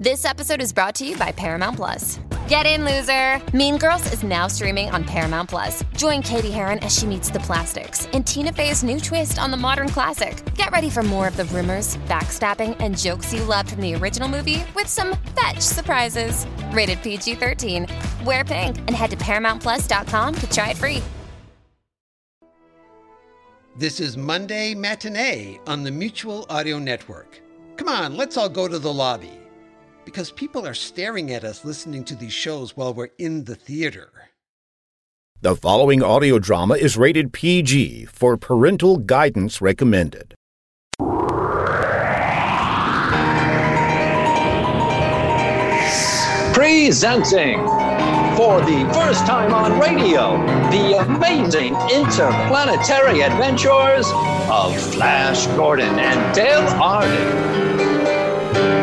This episode is brought to you by Paramount Plus. Get in, loser! Mean Girls is now streaming on Paramount Plus. Join Katie Heron as she meets the plastics in Tina Fey's new twist on the modern classic. Get ready for more of the rumors, backstabbing, and jokes you loved from the original movie with some fetch surprises. Rated PG-13. Wear pink and head to ParamountPlus.com to try it free. This is Monday Matinee on the Mutual Audio Network. Come on, let's all go to the lobby. Because people are staring at us listening to these shows while we're in the theater. The following audio drama is rated PG for parental guidance recommended. Presenting, for the first time on radio, the amazing interplanetary adventures of Flash Gordon and Dale Arden.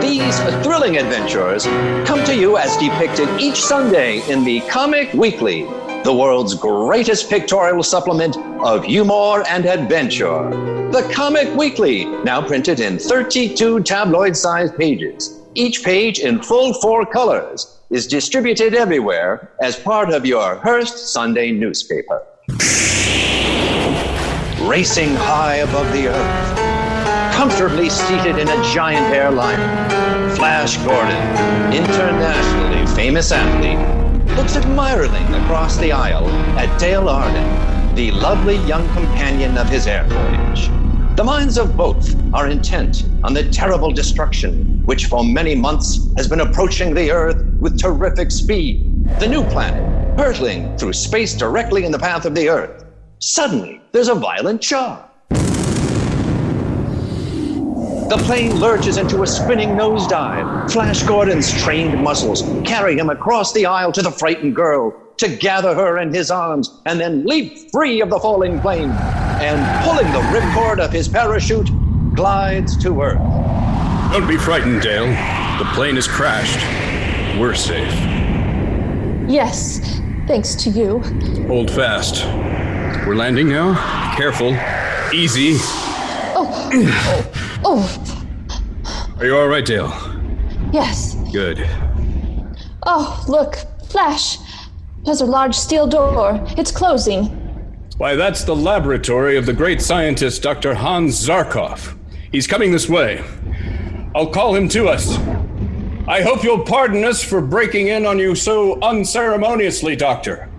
These thrilling adventures come to you as depicted each Sunday in the Comic Weekly, the world's greatest pictorial supplement of humor and adventure. The Comic Weekly, now printed in 32 tabloid-sized pages, each page in full four colors, is distributed everywhere as part of your Hearst Sunday newspaper. Racing high above the earth, comfortably seated in a giant airliner, Flash Gordon, internationally famous athlete, looks admiringly across the aisle at Dale Arden, the lovely young companion of his air voyage. The minds of both are intent on the terrible destruction which for many months has been approaching the Earth with terrific speed. The new planet, hurtling through space directly in the path of the Earth. Suddenly, there's a violent charge. The plane lurches into a spinning nosedive. Flash Gordon's trained muscles carry him across the aisle to the frightened girl to gather her in his arms and then leap free of the falling plane and, pulling the ripcord of his parachute, glides to Earth. Don't be frightened, Dale. The plane has crashed. We're safe. Yes, thanks to you. Hold fast. We're landing now. Careful. Easy. Oh. Are you all right, Dale? Yes. Good. Oh, look, Flash. There's a large steel door. It's closing. Why, that's the laboratory of the great scientist, Dr. Hans Zarkov. He's coming this way. I'll call him to us. I hope you'll pardon us for breaking in on you so unceremoniously, Doctor.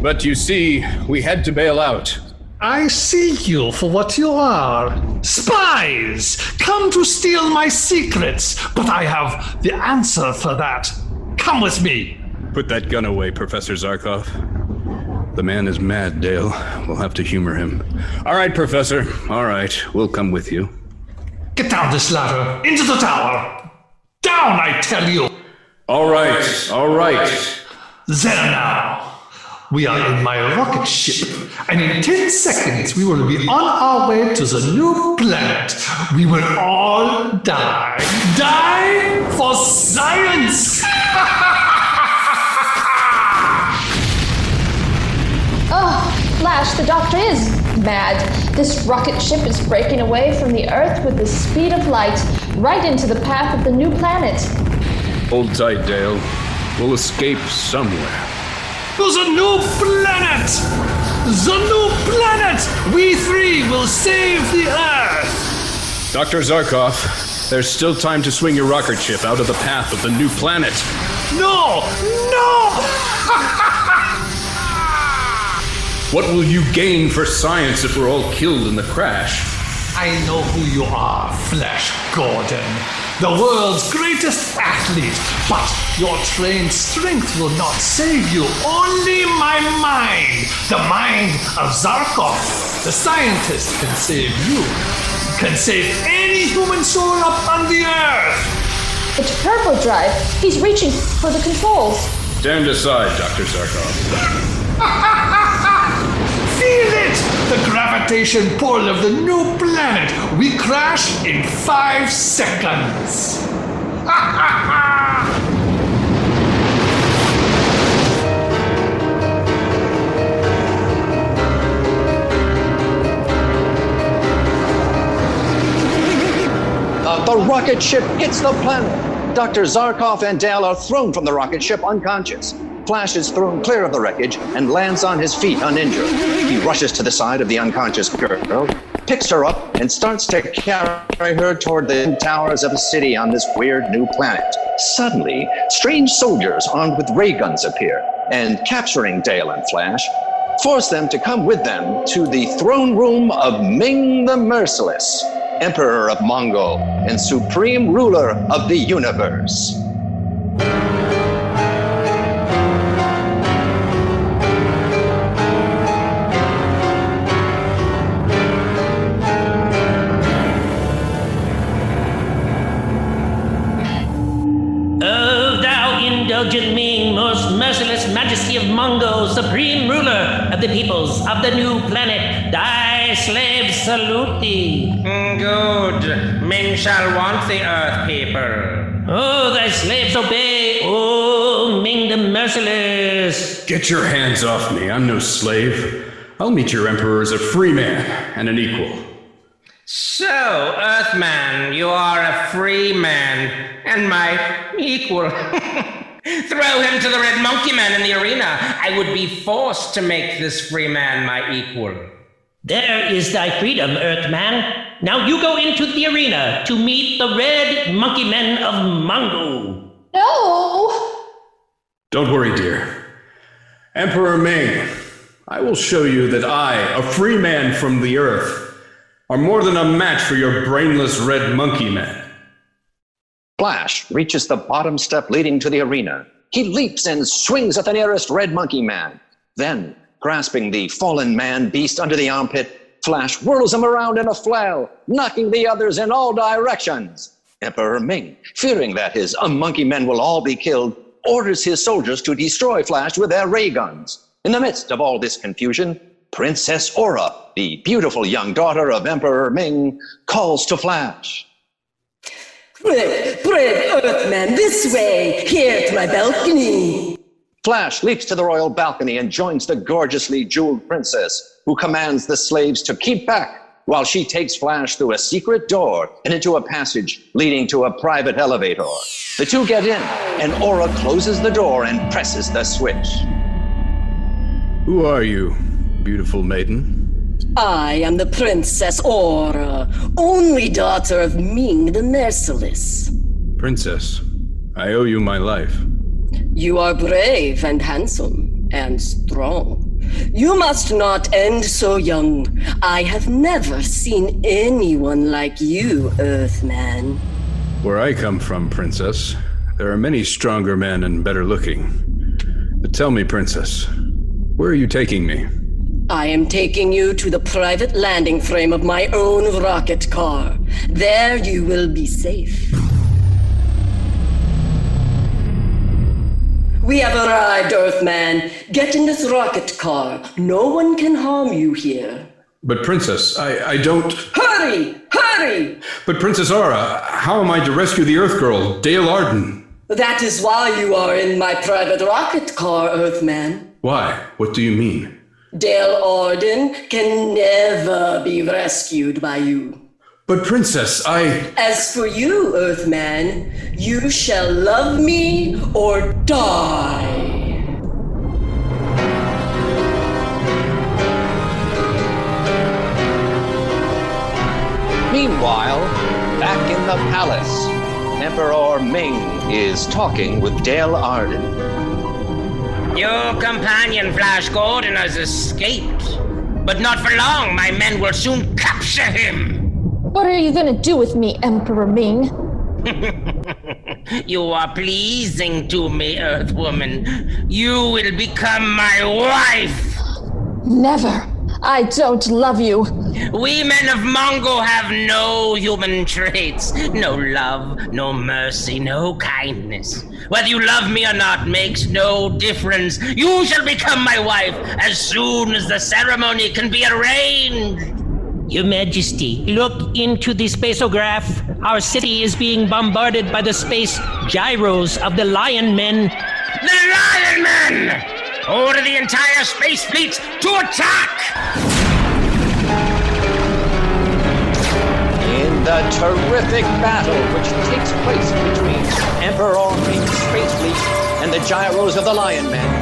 But you see, we had to bail out. I see you for what you are. Spies! Come to steal my secrets, but I have the answer for that. Come with me. Put that gun away, Professor Zarkov. The man is mad, Dale. We'll have to humor him. All right, Professor. All right, we'll come with you. Get down this ladder, into the tower. Down, I tell you. All right. There now. We are in my rocket ship, and in 10 seconds we will be on our way to the new planet. We will all die. Die for science! Oh, Flash, the Doctor is mad. This rocket ship is breaking away from the Earth with the speed of light, right into the path of the new planet. Hold tight, Dale. We'll escape somewhere. The new planet! We three will save the Earth! Dr. Zarkov, there's still time to swing your rocket ship out of the path of the new planet. No! What will you gain for science if we're all killed in the crash? I know who you are, Flash Gordon, the world's greatest athlete, but your trained strength will not save you, only my mind, the mind of Zarkov. The scientist can save you, can save any human soul up on the Earth. The turbo drive, he's reaching for the controls. Stand aside, Dr. Zarkov. Feel it! The gravitation pull of the new planet. We crash in 5 seconds. The rocket ship hits the planet. Dr. Zarkov and Dale are thrown from the rocket ship unconscious. Flash is thrown clear of the wreckage and lands on his feet uninjured. He rushes to the side of the unconscious girl, picks her up, and starts to carry her toward the towers of a city on this weird new planet. Suddenly, strange soldiers armed with ray guns appear, and capturing Dale and Flash, force them to come with them to the throne room of Ming the Merciless, Emperor of Mongo and Supreme Ruler of the Universe. Supreme ruler of the peoples of the new planet, thy slave salute thee. Good. Men shall want the earth people. Oh, thy slaves obey, oh, Ming the Merciless. Get your hands off me. I'm no slave. I'll meet your emperor as a free man and an equal. So, Earthman, you are a free man and my equal. Throw him to the red monkey man in the arena. I would be forced to make this free man my equal. There is thy freedom, Earthman. Now you go into the arena to meet the red monkey men of Mongo. No! Don't worry, dear. Emperor Ming, I will show you that I, a free man from the earth, are more than a match for your brainless red monkey men. Flash reaches the bottom step leading to the arena. He leaps and swings at the nearest red monkey man. Then, grasping the fallen man beast under the armpit, Flash whirls him around in a flail, knocking the others in all directions. Emperor Ming, fearing that his monkey men will all be killed, orders his soldiers to destroy Flash with their ray guns. In the midst of all this confusion, Princess Aura, the beautiful young daughter of Emperor Ming, calls to Flash. Brave Earthman, this way, here to my balcony. Flash leaps to the royal balcony and joins the gorgeously jeweled princess, who commands the slaves to keep back while she takes Flash through a secret door and into a passage leading to a private elevator. The two get in, and Aura closes the door and presses the switch. Who are you, beautiful maiden? I am the Princess Aura, only daughter of Ming the Merciless. Princess, I owe you my life. You are brave and handsome and strong. You must not end so young. I have never seen anyone like you, Earthman. Where I come from, Princess, there are many stronger men and better looking. But tell me, Princess, where are you taking me? I am taking you to the private landing frame of my own rocket car. There you will be safe. We have arrived, Earthman. Get in this rocket car. No one can harm you here. But Princess, I don't... Hurry! Hurry! But Princess Aura, how am I to rescue the Earth Girl, Dale Arden? That is why you are in my private rocket car, Earthman. Why? What do you mean? Dale Arden can never be rescued by you. But Princess, I... As for you, Earthman, you shall love me or die. Meanwhile, back in the palace, Emperor Ming is talking with Dale Arden. Your companion, Flash Gordon, has escaped. But not for long. My men will soon capture him. What are you going to do with me, Emperor Ming? You are pleasing to me, Earth Woman. You will become my wife. Never. I don't love you. We men of Mongo have no human traits. No love, no mercy, no kindness. Whether you love me or not makes no difference. You shall become my wife as soon as the ceremony can be arranged. Your Majesty, look into the spacograph. Our city is being bombarded by the space gyros of the Lion Men. The Lion Men! Order the entire space fleet to attack! In the terrific battle which takes place between Emperor rings Space Fleet and the gyros of the Lion Men.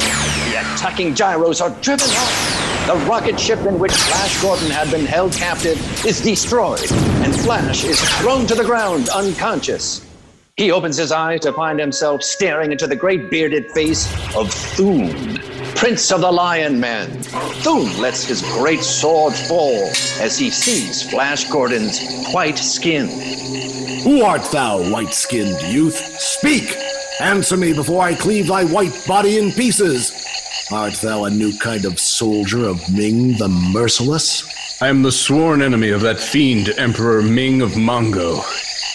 The attacking gyros are driven off. The rocket ship in which Flash Gordon had been held captive is destroyed, and Flash is thrown to the ground unconscious. He opens his eyes to find himself staring into the great bearded face of Thun, Prince of the Lion Men. Thun lets his great sword fall as he sees Flash Gordon's white skin. Who art thou, white-skinned youth? Speak! Answer me before I cleave thy white body in pieces. Art thou a new kind of soldier of Ming the Merciless? I am the sworn enemy of that fiend Emperor Ming of Mongo.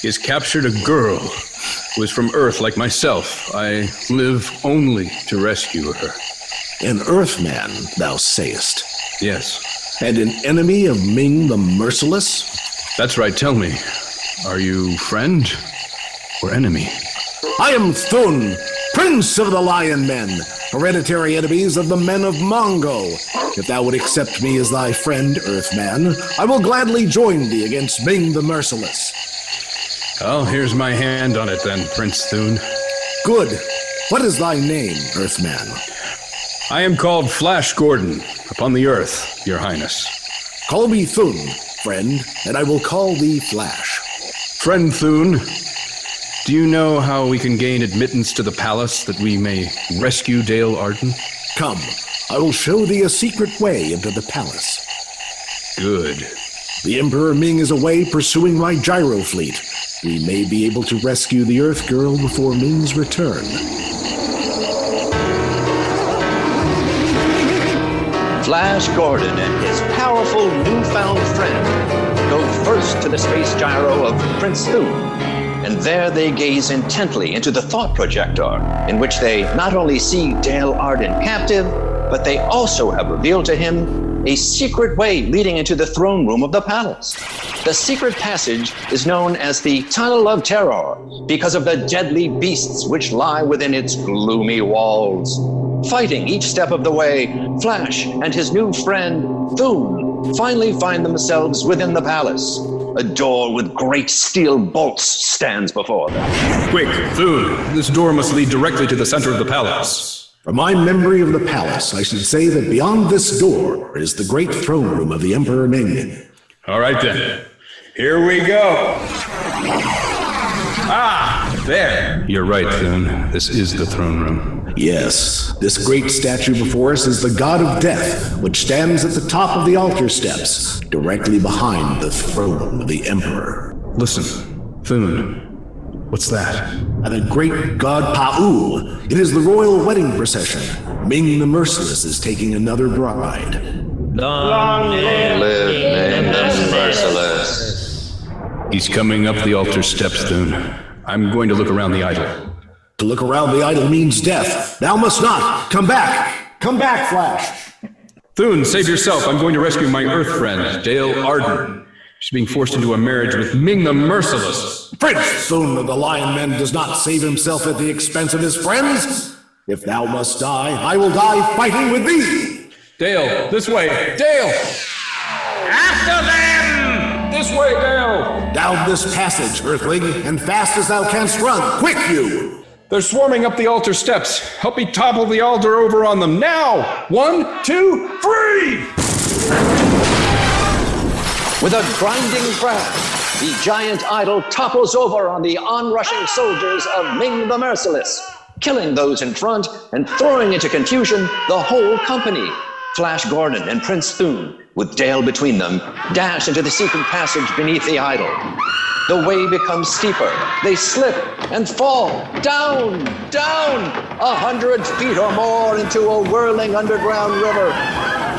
He has captured a girl who is from Earth like myself. I live only to rescue her. An Earthman, thou sayest? Yes. And an enemy of Ming the Merciless? That's right, tell me. Are you friend or enemy? I am Thun, Prince of the Lion Men, hereditary enemies of the men of Mongo. If thou would accept me as thy friend, Earthman, I will gladly join thee against Ming the Merciless. Oh, here's my hand on it then, Prince Thun. Good. What is thy name, Earthman? I am called Flash Gordon, upon the earth, your highness. Call me Thun, friend, and I will call thee Flash. Friend Thun, do you know how we can gain admittance to the palace that we may rescue Dale Arden? Come, I will show thee a secret way into the palace. Good. The Emperor Ming is away pursuing my gyro fleet. We may be able to rescue the Earth Girl before Ming's return. Flash Gordon and his powerful newfound friend go first to the space gyro of Prince Thun, and there they gaze intently into the thought projector, in which they not only see Dale Arden captive, but they also have revealed to him a secret way leading into the throne room of the palace. The secret passage is known as the Tunnel of Terror because of the deadly beasts which lie within its gloomy walls. Fighting each step of the way, Flash and his new friend, Thun, finally find themselves within the palace. A door with great steel bolts stands before them. Quick, Thun, this door must lead directly to the center of the palace. From my memory of the palace, I should say that beyond this door is the great throne room of the Emperor Ming. All right then, here we go. Ah, there. You're right, Thun. This is the throne room. Yes, this great statue before us is the god of death, which stands at the top of the altar steps, directly behind the throne of the Emperor. Listen, Thun, what's that? And the great god Pa'u. It is the royal wedding procession. Ming the Merciless is taking another bride. Long live Ming the Merciless. He's coming up the altar steps, Thun. I'm going to look around the idol. To look around the idol means death. Thou must not. Come back. Come back, Flash. Thun, save yourself. I'm going to rescue my Earth friend, Dale Arden. She's being forced into a marriage with Ming the Merciless. Prince Thun of the Lion Men does not save himself at the expense of his friends. If thou must die, I will die fighting with thee. Dale, this way. Dale! After them! This way, Dale! Down this passage, Earthling, and fast as thou canst run. Quick, you! They're swarming up the altar steps. Help me topple the altar over on them now. 1, 2, 3! With a grinding crash, the giant idol topples over on the onrushing soldiers of Ming the Merciless, killing those in front and throwing into confusion the whole company. Flash Gordon and Prince Thun, with Dale between them, dash into the secret passage beneath the idol. The way becomes steeper. They slip and fall down, 100 feet or more into a whirling underground river.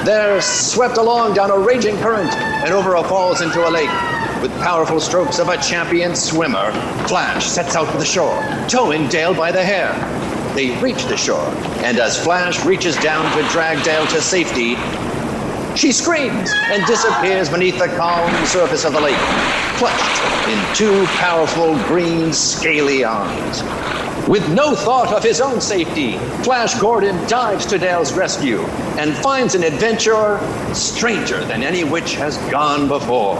They're swept along down a raging current, and Aura falls into a lake. With powerful strokes of a champion swimmer, Flash sets out for the shore, towing Dale by the hair. They reach the shore, and as Flash reaches down to drag Dale to safety, she screams and disappears beneath the calm surface of the lake, clutched in two powerful green scaly arms. With no thought of his own safety, Flash Gordon dives to Dale's rescue and finds an adventure stranger than any which has gone before.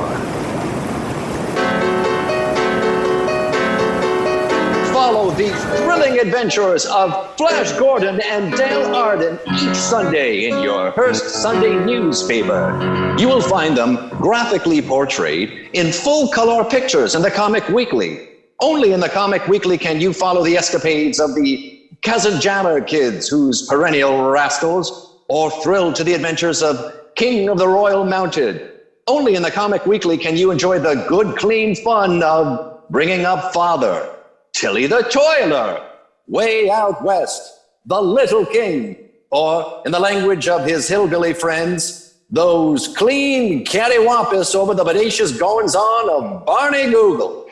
follow the thrilling adventures of Flash Gordon and Dale Arden each Sunday in your Hearst Sunday newspaper. You will find them graphically portrayed in full-color pictures in the Comic Weekly. Only in the Comic Weekly can you follow the escapades of the Katzenjammer kids, whose perennial rascals, or thrilled to the adventures of King of the Royal Mounted. Only in the Comic Weekly can you enjoy the good, clean fun of Bringing Up Father, Tilly the Toiler, Way Out West, The Little King, or, in the language of his hillbilly friends, those clean cattywampus over the bodacious goings-on of Barney Google.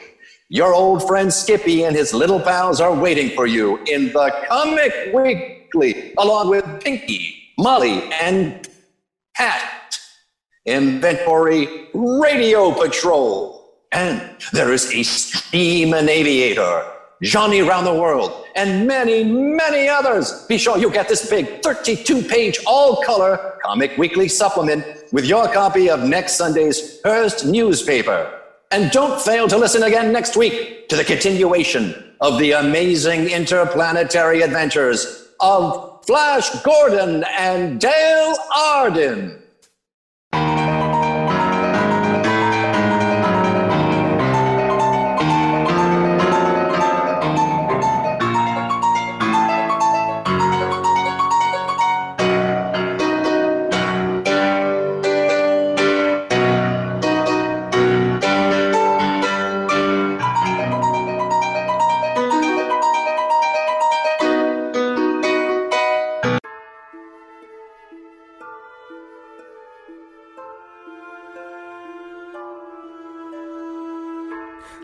Your old friend Skippy and his little pals are waiting for you in the Comic Weekly, along with Pinky, Molly, and Pat. Inventory, Radio Patrol. And there is a steam aviator, Johnny Round the World, and many, many others. Be sure you get this big 32-page all-color Comic Weekly supplement with your copy of next Sunday's Hearst newspaper. And don't fail to listen again next week to the continuation of the amazing interplanetary adventures of Flash Gordon and Dale Arden.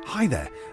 Hi there,